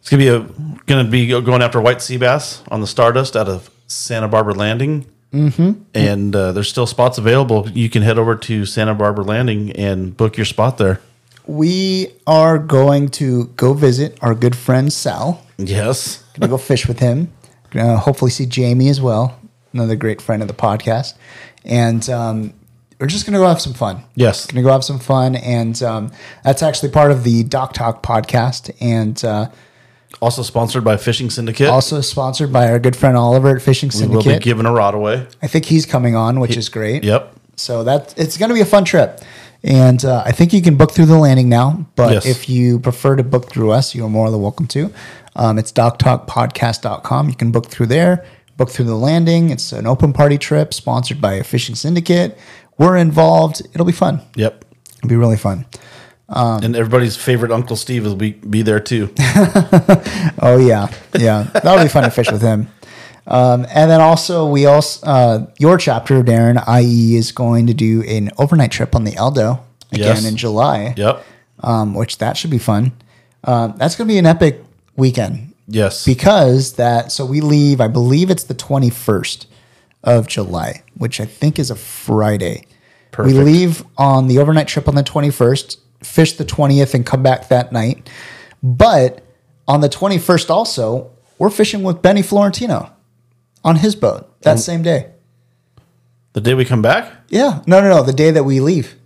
it's going to be a, gonna be going after white sea bass on the Stardust out of Santa Barbara Landing. Mm-hmm. And uh, there's still spots available. You can head over to Santa Barbara Landing and book your spot there. We are going to go visit our good friend Sal. Yes. Gonna go fish with him. Gonna hopefully see Jamie as well, another great friend of the podcast. And um, we're just gonna go have some fun. Yes. Gonna go have some fun. And um, that's actually part of the Doc Talk podcast. And uh, also sponsored by Fishing Syndicate. Also sponsored by our good friend Oliver at Fishing Syndicate. We will be giving a rod away. I think he's coming on, which he, is great. Yep. So that it's going to be a fun trip. And uh, I think you can book through the landing now. But yes, if you prefer to book through us, you're more than welcome to. Um, it's doc talk podcast dot com. You can book through there, book through the landing. It's an open party trip sponsored by a Fishing Syndicate. We're involved. It'll be fun. Yep. It'll be really fun. Um, and everybody's favorite Uncle Steve will be, be there too. Oh yeah. Yeah. That'll be fun to fish with him. Um, and then also we also, uh, your chapter, Darren, I E is going to do an overnight trip on the Eldo again yes. in July. Yep. Um, which that should be fun. Um, that's going to be an epic weekend. Yes. Because that, so we leave, I believe it's the twenty-first of July, which I think is a Friday. Perfect. We leave on the overnight trip on the twenty-first, fish the twentieth and come back that night. But on the twenty-first also, we're fishing with Benny Florentino on his boat that and same day. The day we come back? Yeah. No, no, no. The day that we leave.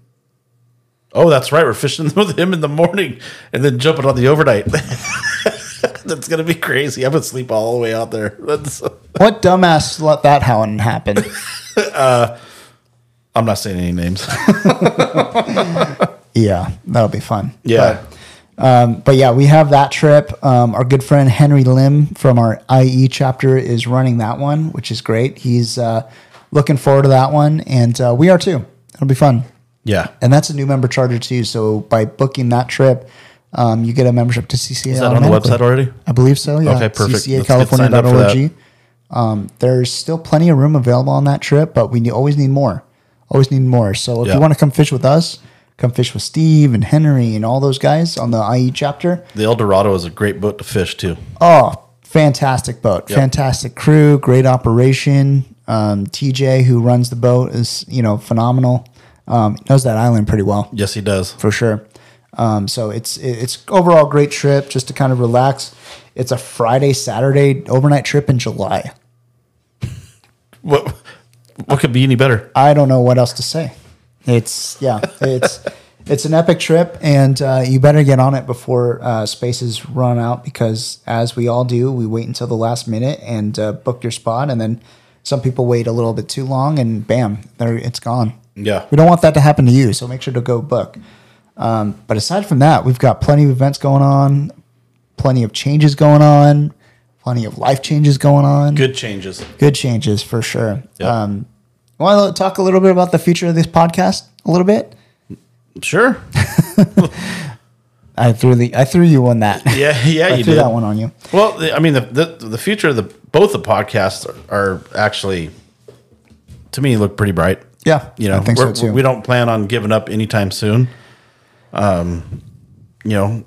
Oh, that's right. We're fishing with him in the morning and then jumping on the overnight. That's going to be crazy. I'm going to sleep all the way out there. That's what dumbass let that happen? uh, I'm not saying any names. Yeah, that'll be fun. Yeah. But, um, but yeah, we have that trip. Um, our good friend Henry Lim from our I E chapter is running that one, which is great. He's uh, looking forward to that one, and uh, we are too. It'll be fun. Yeah. And that's a new member charger too, so by booking that trip, um, you get a membership to C C A. Is that on the website already? I believe so, yeah. Okay, perfect. C C A California dot org. Um, there's still plenty of room available on that trip, but we always need more. Always need more. So if yeah. you want to come fish with us, come fish with Steve and Henry and all those guys on the I E chapter. The El Dorado is a great boat to fish, too. Oh, fantastic boat. Yep. Fantastic crew. Great operation. Um, T J, who runs the boat, is, you know, phenomenal. Um, knows that island pretty well. Yes, he does. For sure. Um, so it's it's overall a great trip just to kind of relax. It's a Friday, Saturday overnight trip in July. What, what could be any better? I don't know what else to say. It's, yeah, it's it's an epic trip, and uh, you better get on it before uh, spaces run out because, as we all do, we wait until the last minute and uh, book your spot, and then some people wait a little bit too long, and bam, it's gone. Yeah. We don't want that to happen to you, so make sure to go book. Um, but aside from that, we've got plenty of events going on, plenty of changes going on, plenty of life changes going on. Good changes. Good changes, for sure. Yep. Um want to talk a little bit about the future of this podcast a little bit? Sure. I threw the I threw you on that. Yeah, yeah, I you threw did. that one on you. Well, I mean, the the, the future of the both the podcasts are, are actually, to me, look pretty bright. Yeah, you know, I think so too. We don't plan on giving up anytime soon. Um, you know,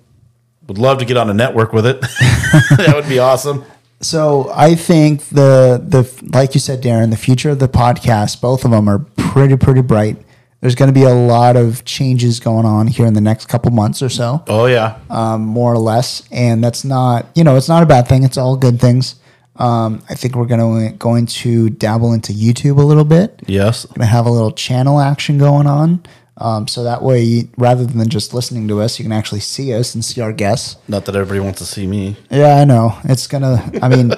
would love to get on a network with it. That would be awesome. So I think the, the like you said, Darren, the future of the podcast, both of them are pretty, pretty bright. There's going to be a lot of changes going on here in the next couple months or so. Oh, yeah. Um, more or less. And that's not, you know, it's not a bad thing. It's all good things. Um, I think we're going to going to dabble into YouTube a little bit. Yes. Going to have a little channel action going on. Um, so that way, rather than just listening to us, you can actually see us and see our guests. Not that everybody wants to see me. Yeah, I know. It's going to, I mean,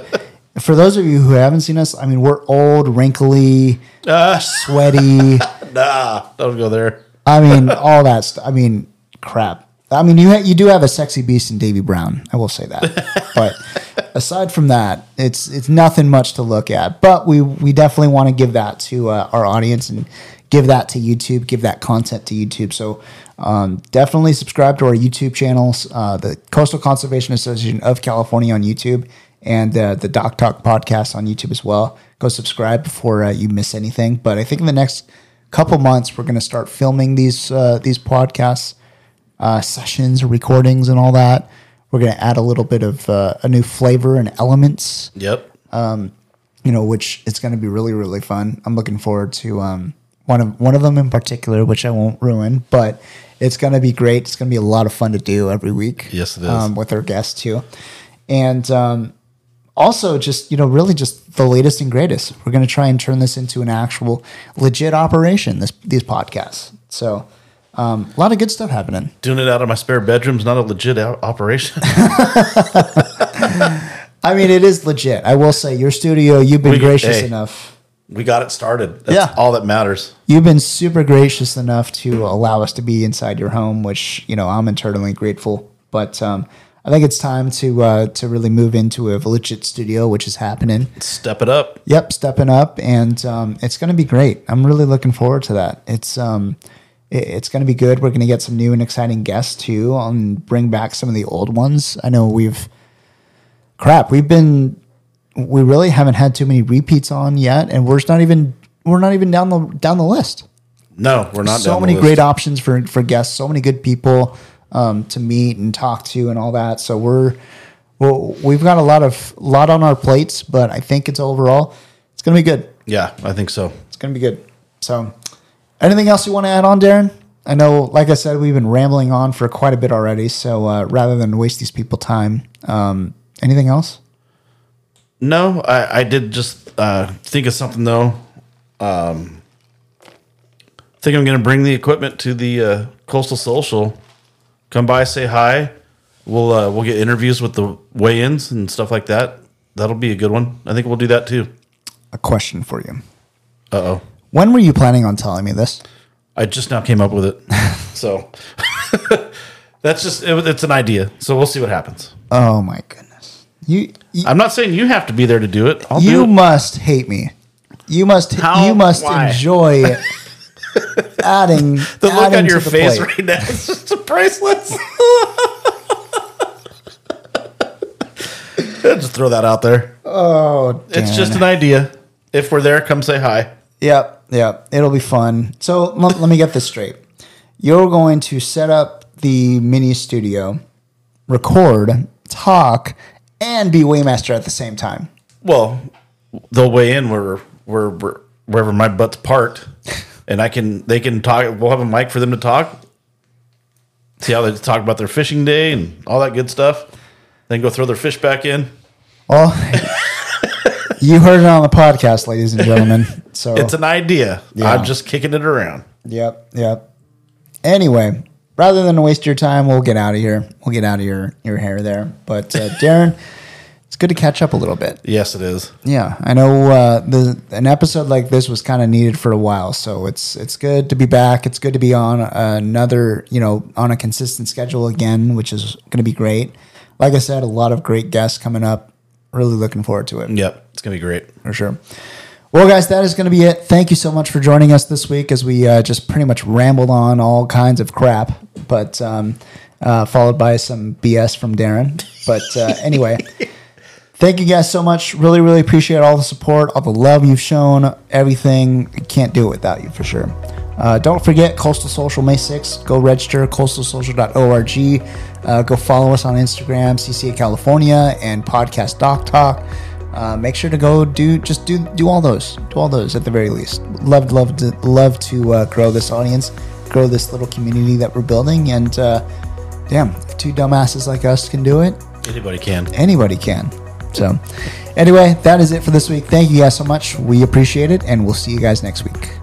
for those of you who haven't seen us, I mean, we're old, wrinkly, uh, sweaty. Nah, don't go there. I mean, all that stuff. I mean, crap. I mean, you ha- you do have a sexy beast in Davy Brown. I will say that. But aside from that, it's it's nothing much to look at. But we, we definitely want to give that to uh, our audience and give that to YouTube, give that content to YouTube. So um, definitely subscribe to our YouTube channels, uh, the Coastal Conservation Association of California on YouTube and uh, the Doc Talk podcast on YouTube as well. Go subscribe before uh, you miss anything. But I think in the next couple months, we're going to start filming these uh, these podcasts. Uh, sessions, recordings, and all that. We're going to add a little bit of uh, a new flavor and elements. Yep. Um, you know, which it's going to be really, really fun. I'm looking forward to um, one of one of them in particular, which I won't ruin, but it's going to be great. It's going to be a lot of fun to do every week. Yes, it is. Um, with our guests too, and um, also just you know, really just the latest and greatest. We're going to try and turn this into an actual legit operation. This these podcasts. So. Um, a lot of good stuff happening. Doing it out of my spare bedroom is not a legit operation. I mean, it is legit. I will say your studio, you've been we, gracious hey, enough. We got it started. That's yeah. all that matters. You've been super gracious enough to allow us to be inside your home, which, you know, I'm internally grateful. But um, I think it's time to uh, to really move into a legit studio, which is happening. Step it up. Yep, stepping up. And um, it's going to be great. I'm really looking forward to that. It's... Um, It's going to be good. We're going to get some new and exciting guests, too, and bring back some of the old ones. I know we've... Crap, we've been... We really haven't had too many repeats on yet, and we're not even we're not even down the down the list. No, we're not down the list. So many great options for, for guests, so many good people um, to meet and talk to and all that. So we're, we're, we've got a lot of lot on our plates, but I think it's overall, it's going to be good. Yeah, I think so. It's going to be good. So... Anything else you want to add on, Darren? I know, like I said, we've been rambling on for quite a bit already, so uh, rather than waste these people time, um, anything else? No, I, I did just uh, think of something, though. Um, I think I'm going to bring the equipment to the uh, Coastal Social. Come by, say hi. We'll uh, we'll get interviews with the weigh-ins and stuff like that. That'll be a good one. I think we'll do that, too. A question for you. Uh-oh. When were you planning on telling me this? I just now came up with it. So that's just, it, it's an idea. So we'll see what happens. Oh my goodness. You, you I'm not saying you have to be there to do it. I'll you do it. Must hate me. You must, How, you must why? enjoy adding. The adding look on your face plate. Right now is just priceless. Just throw that out there. Oh, damn. It's just an idea. If we're there, come say hi. Yep, yep. It'll be fun. So l- let me get this straight. You're going to set up the mini studio, record, talk, and be weighmaster at the same time. Well, they'll weigh in where, where, where wherever my butt's parked, and I can they can talk. We'll have a mic for them to talk. See how they talk about their fishing day and all that good stuff. Then go throw their fish back in. Well. You heard it on the podcast, ladies and gentlemen. So it's an idea. Yeah. I'm just kicking it around. Yep, yep. Anyway, rather than waste your time, we'll get out of here. We'll get out of your, your hair there. But, uh, Darren, it's good to catch up a little bit. Yes, it is. Yeah, I know uh, the an episode like this was kind of needed for a while, so it's it's good to be back. It's good to be on another, you know, on a consistent schedule again, which is going to be great. Like I said, a lot of great guests coming up. Really looking forward to it. Yep. It's going to be great. For sure. Well, guys, that is going to be it. Thank you so much for joining us this week as we uh, just pretty much rambled on all kinds of crap, but um, uh, followed by some B S from Darren. But uh, anyway, thank you guys so much. Really, really appreciate all the support, all the love you've shown, everything. Can't do it without you for sure. Uh, don't forget Coastal Social May sixth. Go register coastal social dot org. Uh, go follow us on Instagram, C C A California, and podcast Doc Talk. Uh, make sure to go do just do do all those, do all those at the very least. Love, love to love to uh, grow this audience, grow this little community that we're building. And uh, damn, if two dumbasses like us can do it, anybody can. Anybody can. So, anyway, that is it for this week. Thank you guys so much. We appreciate it, and we'll see you guys next week.